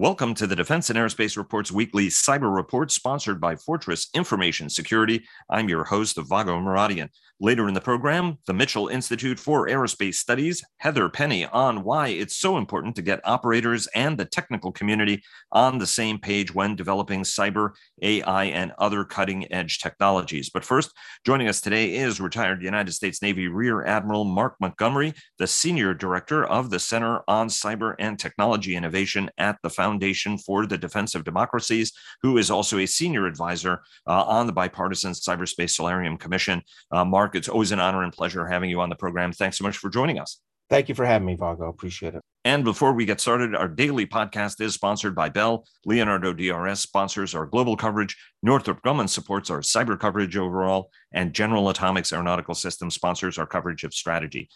Welcome to the Defense and Aerospace Report's weekly cyber report sponsored by Fortress Information Security. I'm your host, Vago Muradian. Later in the program, the Mitchell Institute for Aerospace Studies, Heather Penney on why it's so important to get operators and the technical community on the same page when developing cyber, AI, and other cutting-edge technologies. But first, joining us today is retired United States Navy Rear Admiral Mark Montgomery, the Senior Director of the Center on Cyber and Technology Innovation at the Foundation for the Defense of Democracies, who is also a senior advisor on the Bipartisan Cyberspace Solarium Commission. Mark, it's always an honor and pleasure having you on the program. Thanks so much for joining us. Thank you for having me, Vago. Appreciate it. And before we get started, our daily podcast is sponsored by Bell. Leonardo DRS sponsors our global coverage. Northrop Grumman supports our cyber coverage overall. And General Atomics Aeronautical Systems sponsors our coverage of strategy.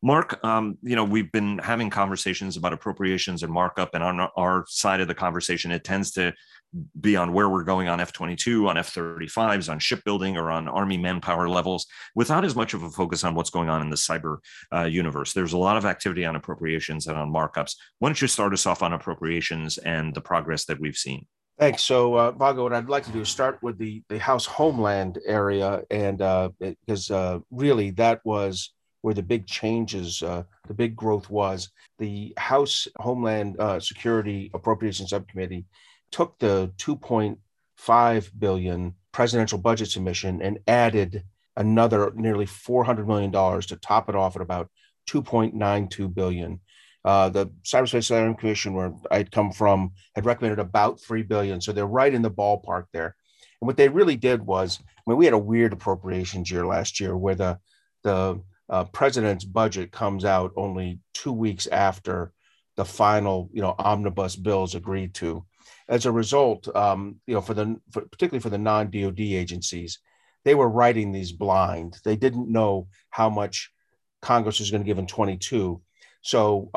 Mark, we've been having conversations about appropriations and markup. And on our side of the conversation, it tends to be on where we're going on F-22, on F-35s, on shipbuilding, or on Army manpower levels, without as much of a focus on what's going on in the cyber universe. There's a lot of activity on appropriations and on markups. Why don't you start us off on appropriations and the progress that we've seen? Thanks. So, Vago, what I'd like to do is start with the House Homeland area, and because really that was where the big changes, the big growth was. The House Homeland Security Appropriations Subcommittee took the $2.5 billion presidential budget submission and added another nearly $400 million to top it off at about $2.92 billion. The Cyberspace Solarium Commission, where I'd come from, had recommended about $3 billion. So they're right in the ballpark there. And what they really did was, we had a weird appropriations year last year where the president's budget comes out only 2 weeks after the final, omnibus bills agreed to. As a result, particularly for the non-DoD agencies, they were writing these blind. They didn't know how much Congress was going to give in 22. So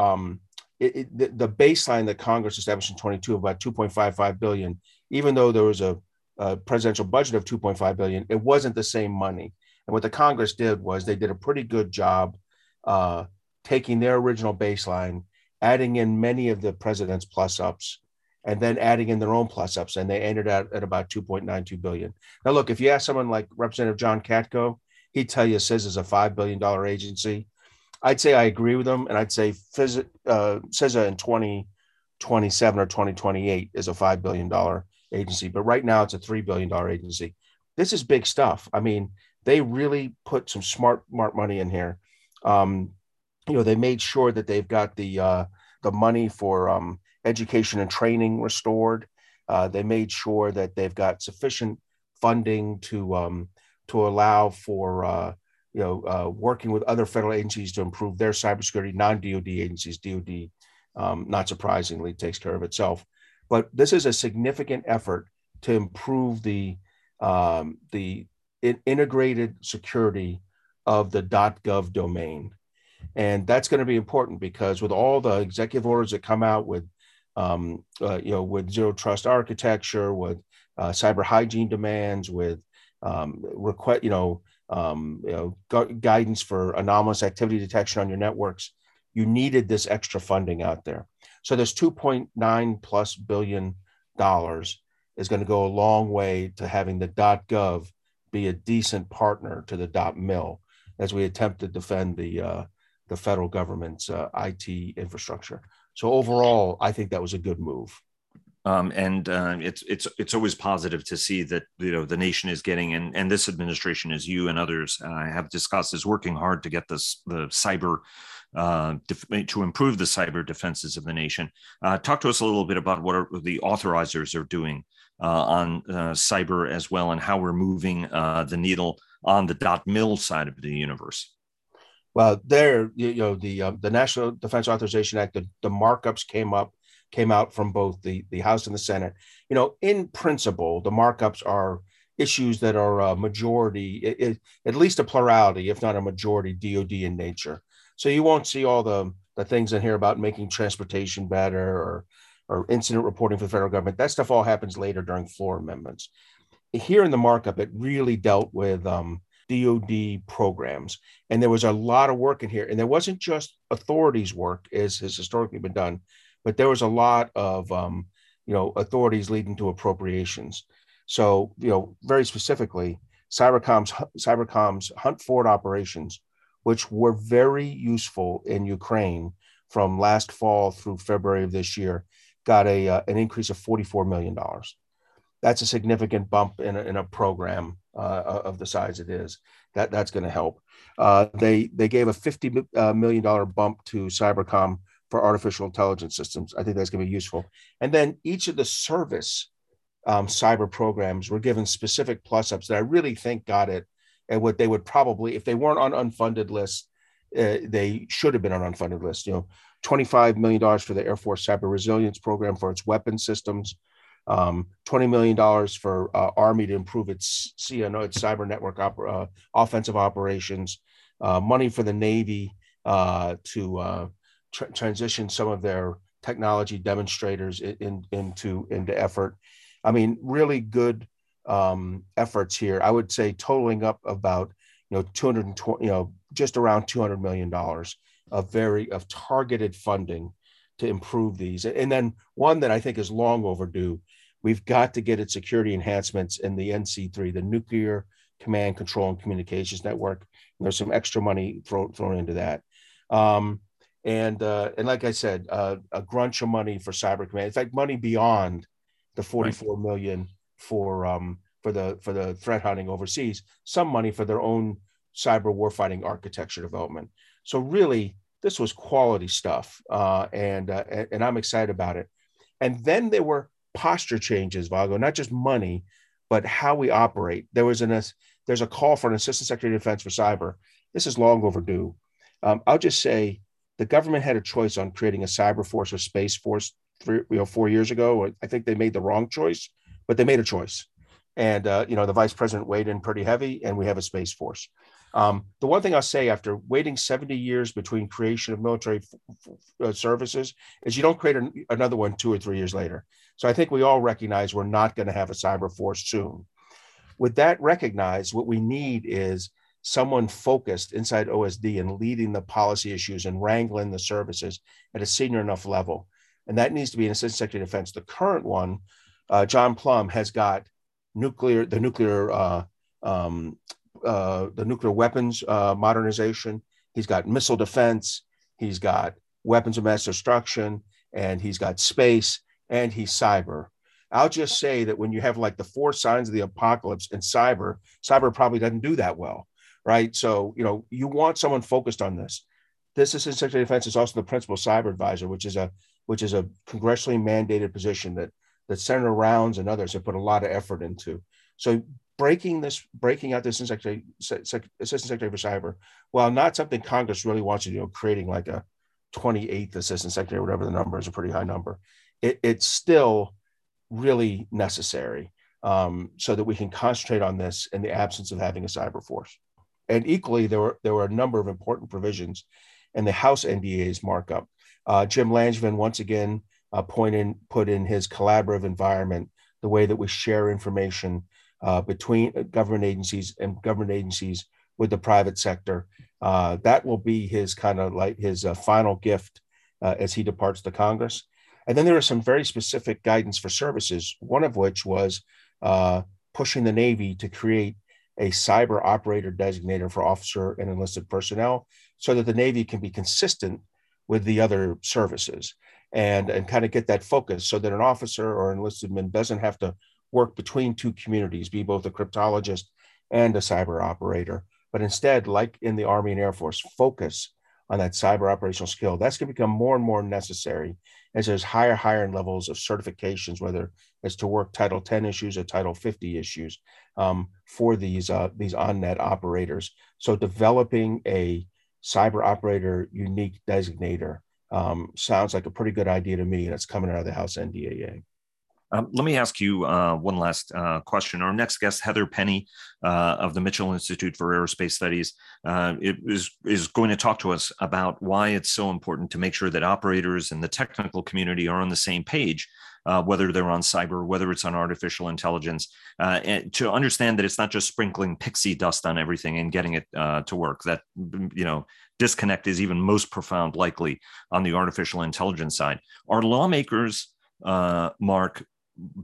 the baseline that Congress established in 22 of about $2.55 billion, even though there was a presidential budget of $2.5 billion, it wasn't the same money. And what the Congress did was they did a pretty good job taking their original baseline, adding in many of the president's plus-ups, and then adding in their own plus-ups, and they ended out at about $2.92 billion. Now, look, if you ask someone like Representative John Katko, he'd tell you CISA is a $5 billion agency. I'd say I agree with him, and I'd say CISA in 2027 or 2028 is a $5 billion agency, but right now it's a $3 billion agency. This is big stuff. I mean, they really put some smart money in here. They made sure that they've got the money for education and training restored. They made sure that they've got sufficient funding to allow for working with other federal agencies to improve their cybersecurity. Non-DoD agencies, DoD, not surprisingly, takes care of itself. But this is a significant effort to improve the integrated security of the .gov domain, and that's going to be important because with all the executive orders that come out with with zero trust architecture, with cyber hygiene demands, with guidance for anomalous activity detection on your networks, you needed this extra funding out there. So this $2.9+ billion is going to go a long way to having the .gov be a decent partner to the .mil as we attempt to defend the federal government's IT infrastructure. So overall, I think that was a good move. It's always positive to see that, the nation is getting, and this administration, as you and others have discussed, is working hard to get the cyber, to improve the cyber defenses of the nation. Talk to us a little bit about what the authorizers are doing on cyber as well, and how we're moving the needle on the .mil side of the universe. Well, the National Defense Authorization Act, the markups came out from both the House and the Senate. In principle, the markups are issues that are a majority, at least a plurality, if not a majority, DoD in nature. So you won't see all the things in here about making transportation better or incident reporting for the federal government. That stuff all happens later during floor amendments. Here in the markup, it really dealt with DoD programs. And there was a lot of work in here. And there wasn't just authorities work, as has historically been done, but there was a lot of, authorities leading to appropriations. So, very specifically, Cybercom's Hunt Forward operations, which were very useful in Ukraine from last fall through February of this year, got an increase of $44 million. That's a significant bump in a program of the size it is. That's going to help. They gave a $50 million bump to Cybercom for artificial intelligence systems. I think that's going to be useful. And then each of the service cyber programs were given specific plus-ups that I really think got it at what they would probably, if they weren't on unfunded lists, they should have been on unfunded lists. $25 million for the Air Force Cyber Resilience Program for its weapon systems, $20 million for Army to improve its its cyber network offensive operations, money for the Navy to transition some of their technology demonstrators into effort. I mean, really good efforts here. I would say totaling up about just around $200 million of targeted funding to improve these. And then one that I think is long overdue, we've got to get at security enhancements in the NC3, the Nuclear Command, Control, and Communications Network. And there's some extra money thrown into that. And like I said, a grunch of money for Cyber Command. It's like money beyond the $44 million for the threat hunting overseas, some money for their own cyber warfighting architecture development. So really, this was quality stuff, and I'm excited about it. And then there were posture changes, Vago, not just money, but how we operate. There's a call for an Assistant Secretary of Defense for cyber. This is long overdue. I'll just say the government had a choice on creating a cyber force or space force 4 years ago. I think they made the wrong choice, but they made a choice. And, the vice president weighed in pretty heavy, and we have a space force. The one thing I'll say after waiting 70 years between creation of military services is you don't create another one 2 or 3 years later. So I think we all recognize we're not going to have a cyber force soon. With that recognized, what we need is someone focused inside OSD and leading the policy issues and wrangling the services at a senior enough level. And that needs to be an Assistant Secretary of Defense. The current one, John Plum, has got the nuclear weapons modernization. He's got missile defense. He's got weapons of mass destruction, and he's got space, and he's cyber. I'll just say that when you have like the four signs of the apocalypse and cyber probably doesn't do that well, right? So, you want someone focused on this. This Assistant Secretary of Defense is also the principal cyber advisor, which is a congressionally mandated position that Senator Rounds and others have put a lot of effort into. So breaking out the Assistant Secretary for Cyber, while not something Congress really wants to do, creating like a 28th Assistant Secretary, whatever the number is, a pretty high number, it's still really necessary so that we can concentrate on this in the absence of having a cyber force. And equally, there were a number of important provisions in the House NDA's markup. Jim Langevin, once again, put in his collaborative environment, the way that we share information between government agencies and government agencies with the private sector. That will be his final gift as he departs the Congress. And then there are some very specific guidance for services, one of which was pushing the Navy to create a cyber operator designator for officer and enlisted personnel so that the Navy can be consistent with the other services and kind of get that focus so that an officer or enlisted man doesn't have to work between two communities, be both a cryptologist and a cyber operator, but instead, like in the Army and Air Force, focus on that cyber operational skill. That's going to become more and more necessary as there's higher levels of certifications, whether it's to work Title 10 issues or Title 50 issues for these on-net operators. So developing a cyber operator unique designator sounds like a pretty good idea to me, and it's coming out of the House NDAA. Let me ask you one last question. Our next guest, Heather Penney of the Mitchell Institute for Aerospace Studies, is going to talk to us about why it's so important to make sure that operators and the technical community are on the same page whether they're on cyber, whether it's on artificial intelligence, and to understand that it's not just sprinkling pixie dust on everything and getting it to work. That, you know, disconnect is even most profound likely on the artificial intelligence side. Are lawmakers, Mark,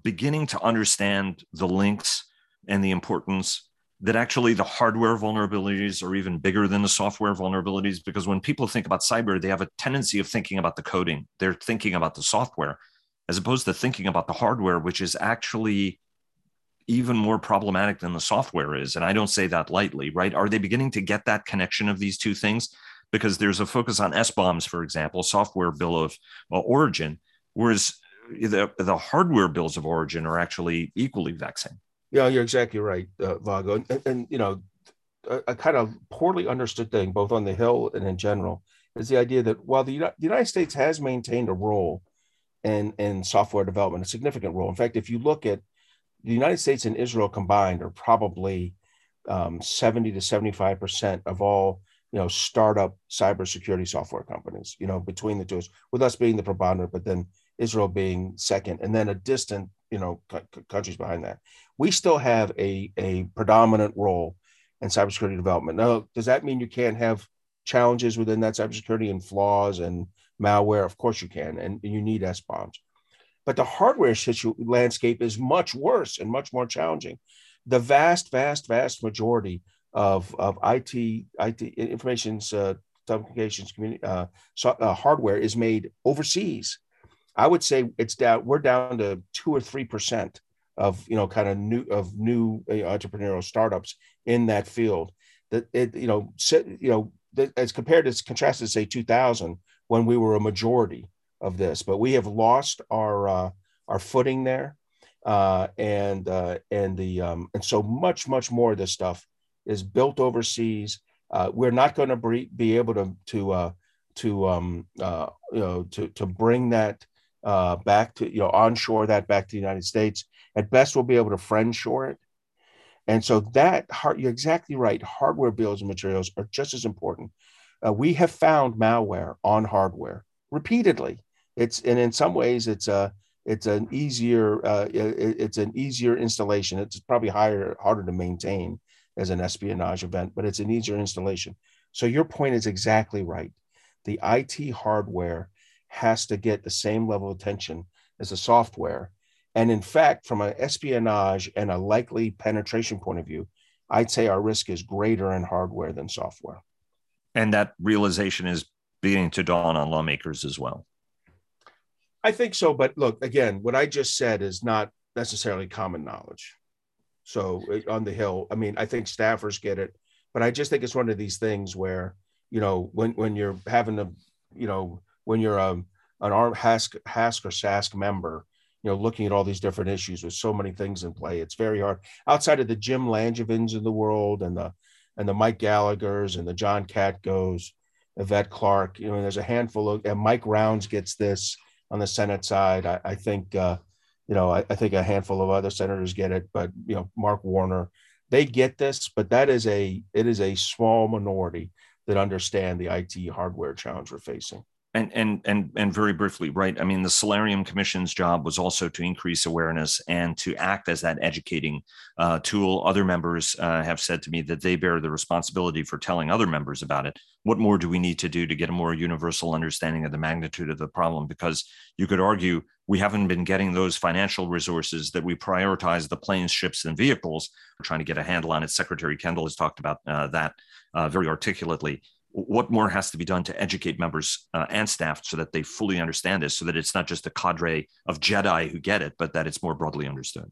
beginning to understand the links and the importance that actually the hardware vulnerabilities are even bigger than the software vulnerabilities? Because when people think about cyber, they have a tendency of thinking about the coding. They're thinking about the software as opposed to thinking about the hardware, which is actually even more problematic than the software is. And I don't say that lightly, right? Are they beginning to get that connection of these two things? Because there's a focus on S-bombs, for example, software bill of origin, whereas the hardware bills of origin are actually equally vexing. Yeah, you're exactly right, Vago. And you know, a kind of poorly understood thing, both on the Hill and in general, is the idea that while the United States has maintained a role in software development, a significant role. In fact, if you look at the United States and Israel combined are probably 70 to 75% of all, you know, startup cybersecurity software companies, you know, between the two, with us being the preponderant, but then Israel being second, and then a distant, you know, countries behind that. We still have a predominant role in cybersecurity development. Now, does that mean you can't have challenges within that cybersecurity and flaws and malware? Of course you can, and you need S-bombs. But the hardware landscape is much worse and much more challenging. The vast, vast, vast majority of IT information's communications hardware is made overseas. I would say it's down. We're down to 2 or 3% of, you know, kind of new entrepreneurial startups in that field. That it, you know, as compared to contrasted to say 2000 when we were a majority of this, but we have lost our footing there, and so much more of this stuff is built overseas. We're not going to be able to bring that. Back to, you know, onshore that back to the United States. At best, we'll be able to friendshore it. And so that, you're exactly right, hardware bills and materials are just as important. We have found malware on hardware repeatedly. And in some ways, it's an easier installation. It's probably harder to maintain as an espionage event, but it's an easier installation. So your point is exactly right. The IT hardware has to get the same level of attention as the software. And in fact, from an espionage and a likely penetration point of view, I'd say our risk is greater in hardware than software. And that realization is beginning to dawn on lawmakers as well. I think so. But look, again, what I just said is not necessarily common knowledge. So on the Hill, I mean, I think staffers get it, but I just think it's one of these things where, you know, when you're having to, you know, when you're an HASC or SASC member, you know, looking at all these different issues with so many things in play, it's very hard. Outside of the Jim Langevins in the world and the Mike Gallaghers and the John Katkos, Yvette Clark, you know, there's a handful of, and Mike Rounds gets this on the Senate side. I think, you know, I think a handful of other senators get it, but, you know, Mark Warner, they get this, but it is a small minority that understand the IT hardware challenge we're facing. And very briefly, right? I mean, the Solarium Commission's job was also to increase awareness and to act as that educating tool. Other members have said to me that they bear the responsibility for telling other members about it. What more do we need to do to get a more universal understanding of the magnitude of the problem? Because you could argue we haven't been getting those financial resources that we prioritize the planes, ships, and vehicles. We're trying to get a handle on it. Secretary Kendall has talked about that very articulately. What more has to be done to educate members and staff so that they fully understand this, so that it's not just a cadre of Jedi who get it, but that it's more broadly understood?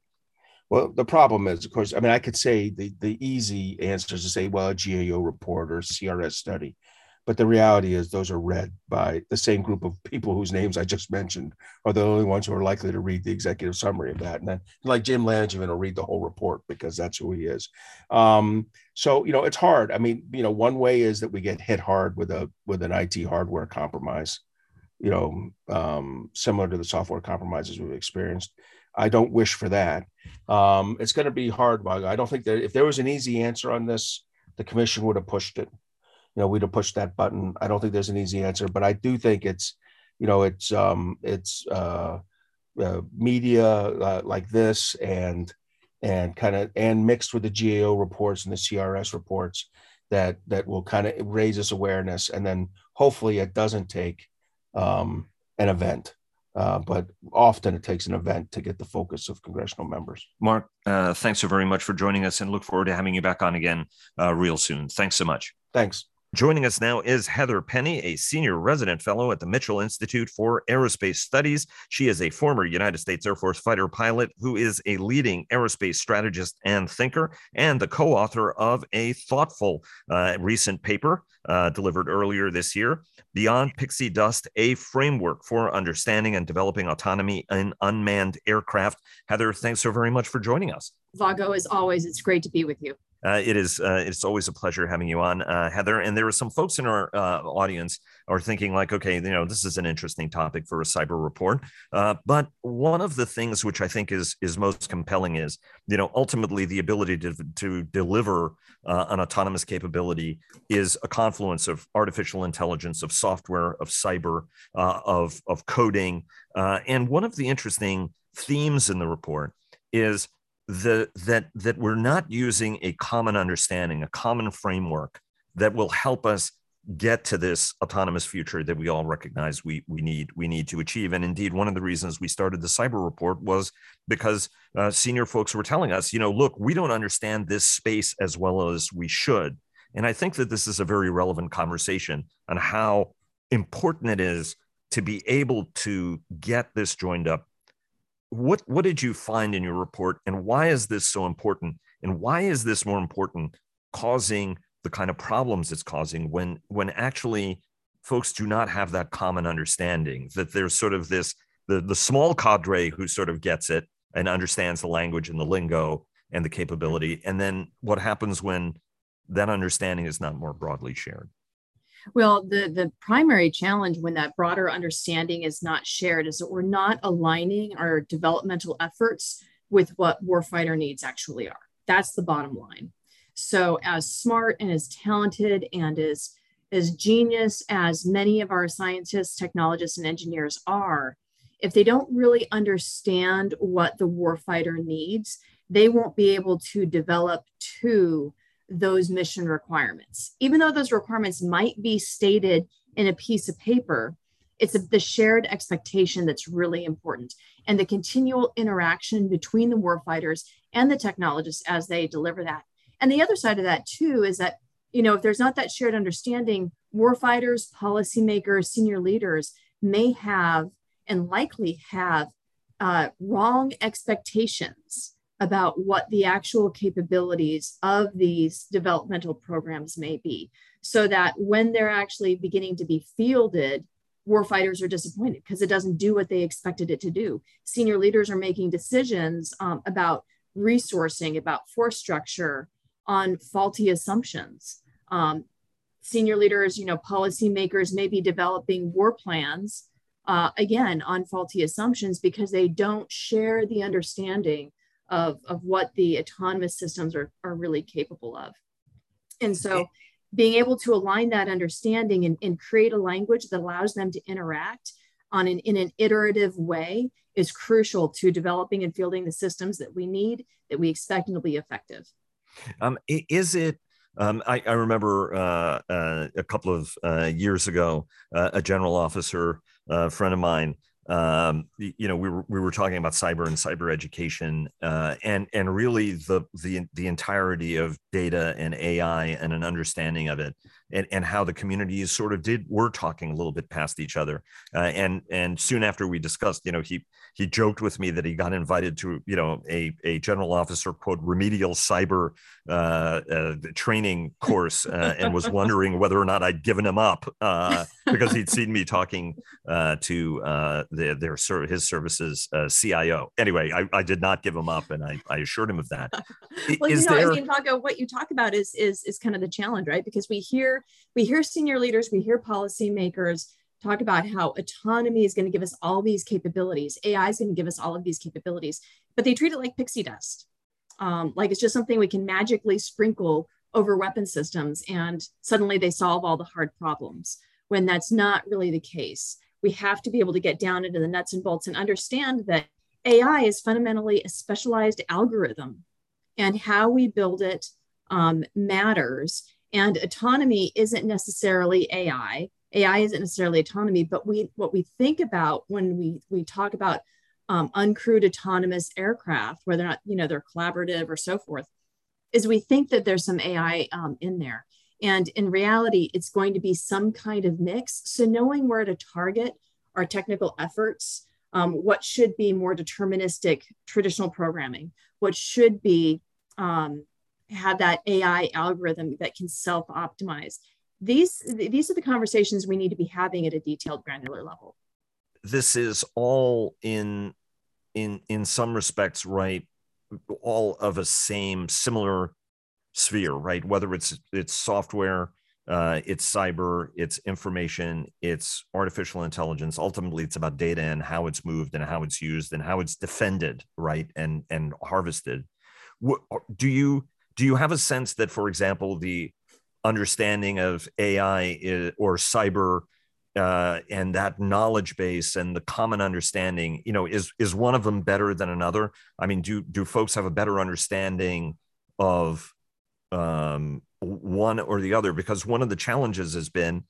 Well, the problem is, of course, I mean, I could say the easy answer is to say, well, a GAO report or CRS study. But the reality is those are read by the same group of people whose names I just mentioned are the only ones who are likely to read the executive summary of that. And then, like Jim Langevin will read the whole report because that's who he is. So, you know, it's hard. I mean, you know, one way is that we get hit hard with an IT hardware compromise, you know, similar to the software compromises we've experienced. I don't wish for that. It's going to be hard. I don't think that if there was an easy answer on this, the commission would have pushed it. You know, we'd have pushed that button. I don't think there's an easy answer, but I do think it's, you know, it's media like this and mixed with the GAO reports and the CRS reports that will kind of raise this awareness. And then hopefully it doesn't take an event, but often it takes an event to get the focus of congressional members. Mark, thanks so very much for joining us, and look forward to having you back on again real soon. Thanks so much. Thanks. Joining us now is Heather Penney, a senior resident fellow at the Mitchell Institute for Aerospace Studies. She is a former United States Air Force fighter pilot who is a leading aerospace strategist and thinker, and the co-author of a thoughtful recent paper delivered earlier this year, Beyond Pixie Dust, A Framework for Understanding and Developing Autonomy in Unmanned Aircraft. Heather, thanks so very much for joining us. Vago, as always, it's great to be with you. It's always a pleasure having you on, Heather. And there are some folks in our audience are thinking like, okay, this is an interesting topic for a cyber report. But one of the things which I think is most compelling is, ultimately the ability to deliver an autonomous capability is a confluence of artificial intelligence, of software, of cyber, of coding. And one of the interesting themes in the report is that we're not using a common understanding, a common framework that will help us get to this autonomous future that we all recognize we need to achieve. And indeed, one of the reasons we started the cyber report was because senior folks were telling us, look, we don't understand this space as well as we should. And I think that this is a very relevant conversation on how important it is to be able to get this joined up. What did you find in your report, and why is this so important? And why is this more important causing the kind of problems it's causing when actually folks do not have that common understanding, that there's sort of this, the small cadre who sort of gets it and understands the language and the lingo and the capability. And then what happens when that understanding is not more broadly shared? Well, the primary challenge when that broader understanding is not shared is that we're not aligning our developmental efforts with what warfighter needs actually are. That's the bottom line. So as smart and as talented and as genius as many of our scientists, technologists, and engineers are, if they don't really understand what the warfighter needs, they won't be able to develop to those mission requirements. Even though those requirements might be stated in a piece of paper, it's the shared expectation that's really important, and the continual interaction between the warfighters and the technologists as they deliver that. And the other side of that too is that, if there's not that shared understanding, warfighters, policymakers, senior leaders may have and likely have wrong expectations about what the actual capabilities of these developmental programs may be, so that when they're actually beginning to be fielded, warfighters are disappointed because it doesn't do what they expected it to do. Senior leaders are making decisions about resourcing, about force structure on faulty assumptions. Senior leaders, policymakers may be developing war plans, again, on faulty assumptions because they don't share the understanding of what the autonomous systems are really capable of. And so being able to align that understanding and create a language that allows them to interact in an iterative way is crucial to developing and fielding the systems that we need, that we expect, and will be effective. I remember a couple of years ago, a general officer, a friend of mine, we were talking about cyber and cyber education, and really the entirety of data and AI and an understanding of it, and how the communities sort of were talking a little bit past each other. And soon after we discussed, he joked with me that he got invited to, a general officer, quote, remedial cyber training course, and was wondering whether or not I'd given him up because he'd seen me talking to his services CIO. Anyway, I did not give him up, and I assured him of that. Well, Vago, what you talk about is kind of the challenge, right? Because we hear senior leaders, we hear policymakers talk about how autonomy is going to give us all these capabilities, AI is going to give us all of these capabilities, but they treat it like pixie dust, like it's just something we can magically sprinkle over weapon systems, and suddenly they solve all the hard problems, when that's not really the case. We have to be able to get down into the nuts and bolts and understand that AI is fundamentally a specialized algorithm, and how we build it matters. And autonomy isn't necessarily AI. AI isn't necessarily autonomy, but what we think about when we talk about uncrewed autonomous aircraft, whether or not they're collaborative or so forth, is we think that there's some AI in there. And in reality, it's going to be some kind of mix. So knowing where to target our technical efforts, what should be more deterministic traditional programming, what should be have that AI algorithm that can self-optimize. These are the conversations we need to be having at a detailed, granular level. This is all in some respects, right, all of a similar sphere, right? Whether it's software, it's cyber, it's information, it's artificial intelligence. Ultimately, it's about data and how it's moved and how it's used and how it's defended, right, and harvested. Do you have a sense that, for example, the understanding of AI or cyber and that knowledge base and the common understanding, is one of them better than another? I mean, do folks have a better understanding of one or the other? Because one of the challenges has been,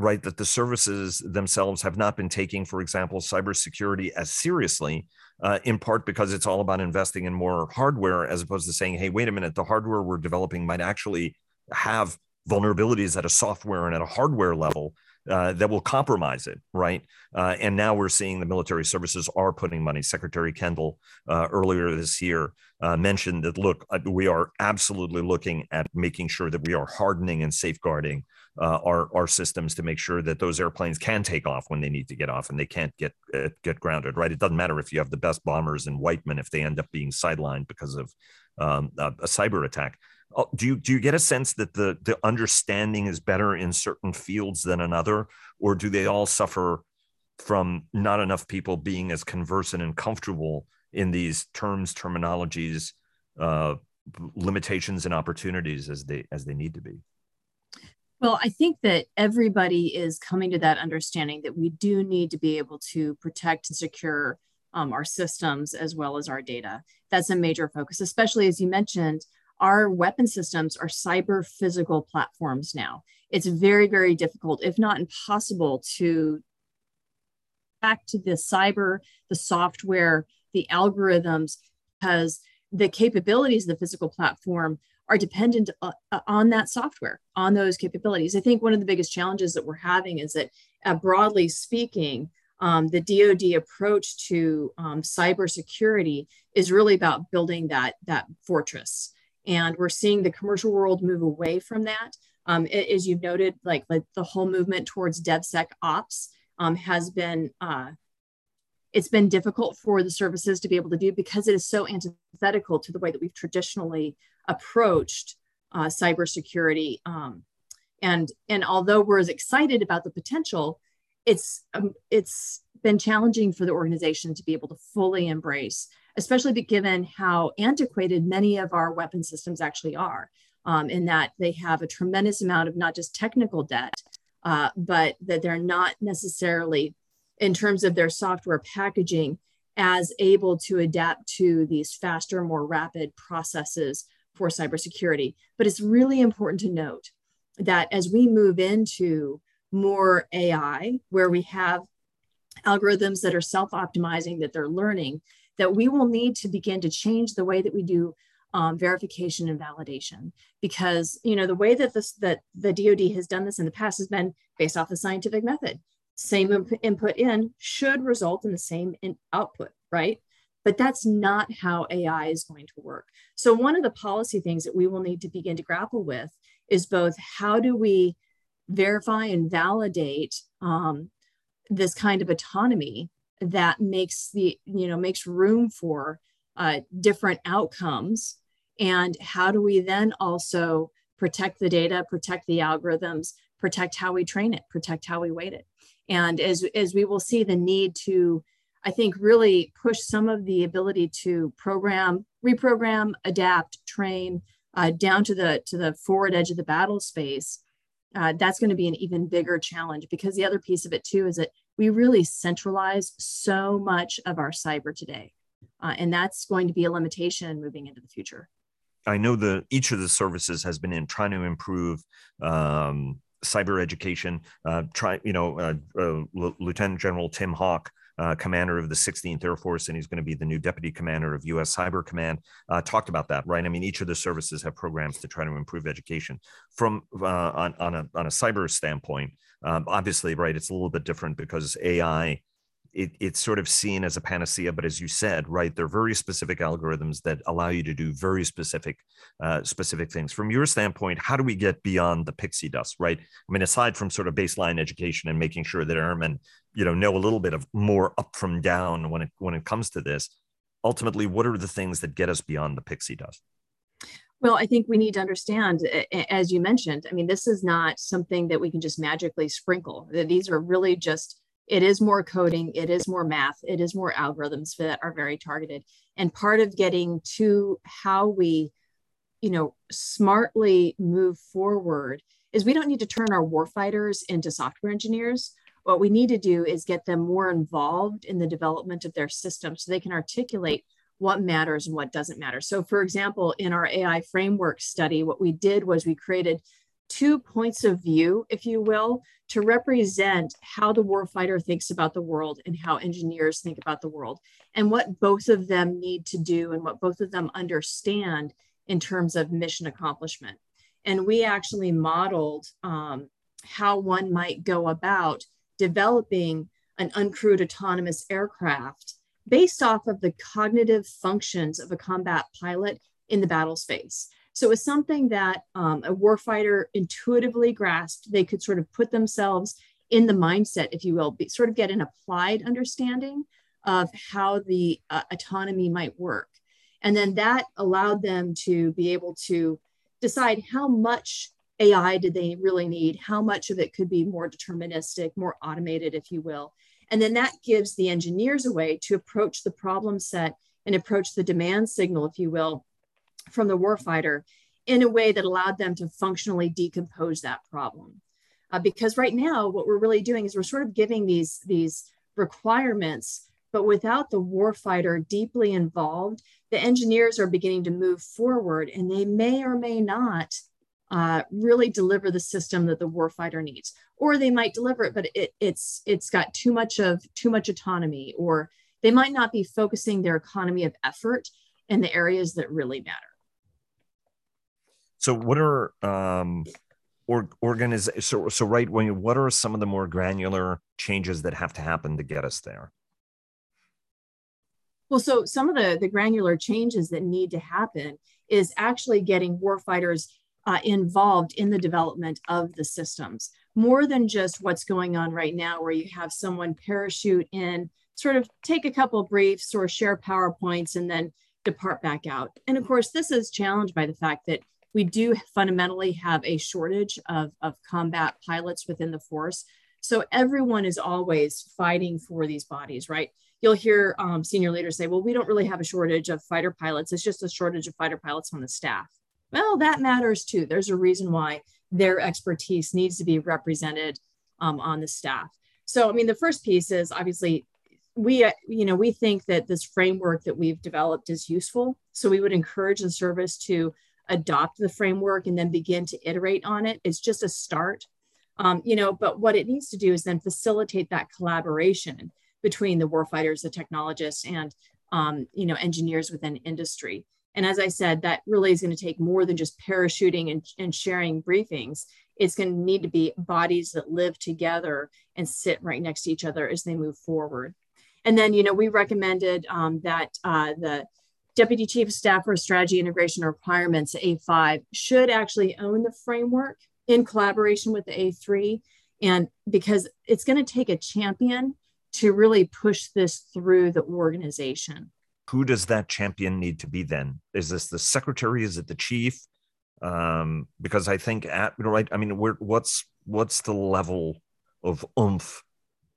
right, that the services themselves have not been taking, for example, cybersecurity as seriously, in part because it's all about investing in more hardware as opposed to saying, hey, wait a minute, the hardware we're developing might actually have vulnerabilities at a software and at a hardware level that will compromise it, right? And now we're seeing the military services are putting money. Secretary Kendall earlier this year mentioned that, look, we are absolutely looking at making sure that we are hardening and safeguarding our systems to make sure that those airplanes can take off when they need to get off and they can't get grounded, right? It doesn't matter if you have the best bombers in Whiteman if they end up being sidelined because of a cyber attack. Do you get a sense that the understanding is better in certain fields than another, or do they all suffer from not enough people being as conversant and comfortable in these terms, terminologies, limitations and opportunities as they need to be? Well, I think that everybody is coming to that understanding that we do need to be able to protect and secure our systems as well as our data. That's a major focus, especially as you mentioned, our weapon systems are cyber physical platforms now. It's very, very difficult, if not impossible, to back to the cyber, the software, the algorithms, because the capabilities of the physical platform are dependent on that software, on those capabilities. I think one of the biggest challenges that we're having is that, broadly speaking, the DoD approach to cybersecurity is really about building that fortress. And we're seeing the commercial world move away from that. As you've noted, like the whole movement towards DevSecOps has been, it's been difficult for the services to be able to do because it is so antithetical to the way that we've traditionally approached cybersecurity. And although we're as excited about the potential, it's been challenging for the organization to be able to fully embrace, especially given how antiquated many of our weapon systems actually are, in that they have a tremendous amount of not just technical debt, but that they're not necessarily, in terms of their software packaging, as able to adapt to these faster, more rapid processes for cybersecurity. But it's really important to note that as we move into more AI, where we have algorithms that are self-optimizing, that they're learning, that we will need to begin to change the way that we do verification and validation, because the way that the DoD has done this in the past has been based off the scientific method. Same input in should result in the same output, right? But that's not how AI is going to work. So one of the policy things that we will need to begin to grapple with is both how do we verify and validate this kind of autonomy that makes makes room for different outcomes, and how do we then also protect the data, protect the algorithms, protect how we train it, protect how we weight it. And as we will see the need to, I think, really push some of the ability to program, reprogram, adapt, train down to the forward edge of the battle space, that's going to be an even bigger challenge, because the other piece of it too is that we really centralize so much of our cyber today. And that's going to be a limitation moving into the future. I know that each of the services has been trying to improve cyber education. Lieutenant General Tim Hawk, commander of the 16th Air Force, and he's going to be the new deputy commander of U.S. Cyber Command, talked about that, right? I mean, each of the services have programs to try to improve education from on a cyber standpoint. Obviously, right, it's a little bit different because AI, it's sort of seen as a panacea, but as you said, right, there are very specific algorithms that allow you to do very specific things. From your standpoint, how do we get beyond the pixie dust, right? I mean, aside from sort of baseline education and making sure that airmen, you know a little bit of more up from down when it comes to this, ultimately, what are the things that get us beyond the pixie dust? Well, I think we need to understand, as you mentioned, I mean, this is not something that we can just magically sprinkle. These are really just, it is more coding, it is more math, it is more algorithms that are very targeted. And part of getting to how we, smartly move forward is we don't need to turn our warfighters into software engineers. What we need to do is get them more involved in the development of their system so they can articulate what matters and what doesn't matter. So for example, in our AI framework study, what we did was we created two points of view, if you will, to represent how the warfighter thinks about the world and how engineers think about the world, and what both of them need to do and what both of them understand in terms of mission accomplishment. And we actually modeled how one might go about developing an uncrewed autonomous aircraft based off of the cognitive functions of a combat pilot in the battle space. So it's something that a warfighter intuitively grasped. They could sort of put themselves in the mindset, if you will, sort of get an applied understanding of how the autonomy might work. And then that allowed them to be able to decide how much AI did they really need, how much of it could be more deterministic, more automated, if you will. And then that gives the engineers a way to approach the problem set and approach the demand signal, if you will, from the warfighter in a way that allowed them to functionally decompose that problem. Because right now, what we're really doing is we're sort of giving these requirements, but without the warfighter deeply involved, the engineers are beginning to move forward and they may or may not really deliver the system that the warfighter needs. Or they might deliver it, but it's got too much autonomy, or they might not be focusing their economy of effort in the areas that really matter. So what are what are some of the more granular changes that have to happen to get us there? Well, so some of the granular changes that need to happen is actually getting warfighters involved in the development of the systems, more than just what's going on right now where you have someone parachute in, sort of take a couple briefs or share PowerPoints and then depart back out. And of course, this is challenged by the fact that we do fundamentally have a shortage of combat pilots within the force. So everyone is always fighting for these bodies, right? You'll hear senior leaders say, well, we don't really have a shortage of fighter pilots. It's just a shortage of fighter pilots on the staff. Well, that matters too. There's a reason why their expertise needs to be represented on the staff. So, I mean, the first piece is obviously we think that this framework that we've developed is useful. So we would encourage the service to adopt the framework and then begin to iterate on it. It's just a start, but what it needs to do is then facilitate that collaboration between the warfighters, the technologists, and, engineers within industry. And as I said, that really is going to take more than just parachuting and sharing briefings. It's going to need to be bodies that live together and sit right next to each other as they move forward. And then, we recommended that the Deputy Chief of Staff for Strategy Integration Requirements, A5, should actually own the framework in collaboration with the A3. And because it's going to take a champion to really push this through the organization. Who does that champion need to be then? Is this the secretary? Is it the chief? Because I think, what's the level of oomph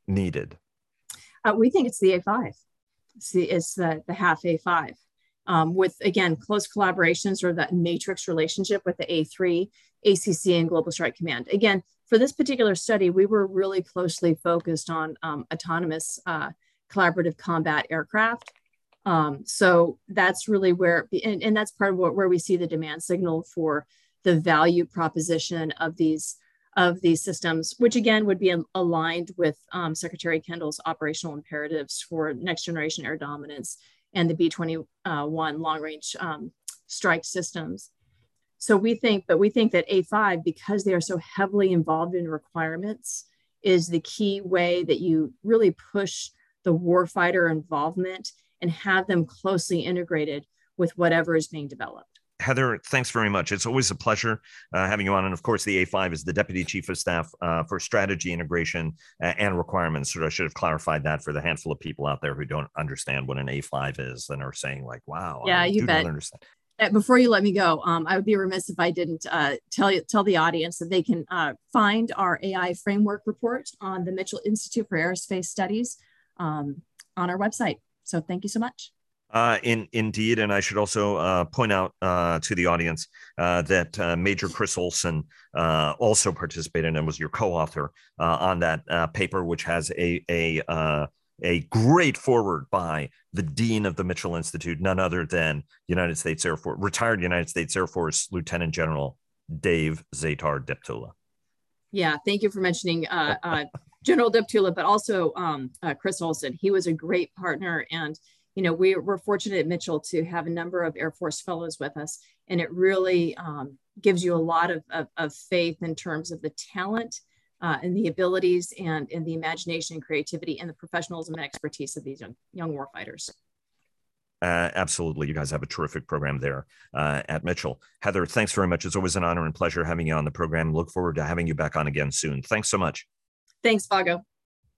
needed? We think it's the A5. It's the half A5 with, again, close collaborations or that matrix relationship with the A3 ACC and Global Strike Command. Again, for this particular study, we were really closely focused on autonomous collaborative combat aircraft. So that's really where, and that's part of where we see the demand signal for the value proposition of these systems, which again would be aligned with Secretary Kendall's operational imperatives for next generation air dominance and the B-21 long range strike systems. So we think, but we think that A5, because they are so heavily involved in requirements, is the key way that you really push the warfighter involvement and have them closely integrated with whatever is being developed. Heather, thanks very much. It's always a pleasure having you on. And of course, the A5 is the Deputy Chief of Staff for Strategy, Integration, and Requirements. So I should have clarified that for the handful of people out there who don't understand what an A5 is and are saying like, wow, yeah, you bet. Don't understand. Before you let me go, I would be remiss if I didn't tell the audience that they can find our AI framework report on the Mitchell Institute for Aerospace Studies on our website. So thank you so much. Indeed. And I should also point out to the audience that Major Chris Olson also participated and was your co-author on that paper, which has a great forward by the Dean of the Mitchell Institute, none other than United States Air Force, retired United States Air Force Lieutenant General Dave Zetar Deptula. Yeah, thank you for mentioning General Deptula, but also Chris Olson. He was a great partner, and you know we're fortunate at Mitchell to have a number of Air Force fellows with us, and it really gives you a lot of faith in terms of the talent and the abilities and the imagination and creativity and the professionalism and expertise of these young warfighters. Absolutely. You guys have a terrific program there at Mitchell. Heather, thanks very much. It's always an honor and pleasure having you on the program. Look forward to having you back on again soon. Thanks so much. Thanks, Vago.